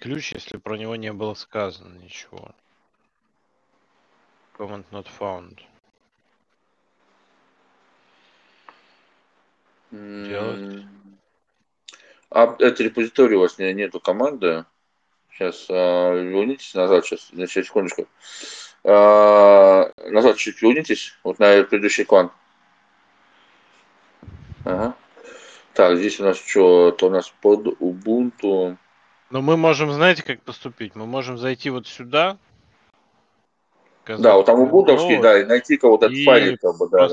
ключ, если про него не было сказано ничего. Command not found. Делать. А это репозиторий у вас нету команды. Сейчас вернитесь назад, сейчас, значит, секундочку. Назад чуть вернитесь, вот на предыдущий клан. Ага. Так, здесь у нас что, то у нас под Ubuntu. Но мы можем, знаете, как поступить? Мы можем зайти вот сюда. Да, вот там Ubuntu, да, и найти кого-то файлик, как бы, да.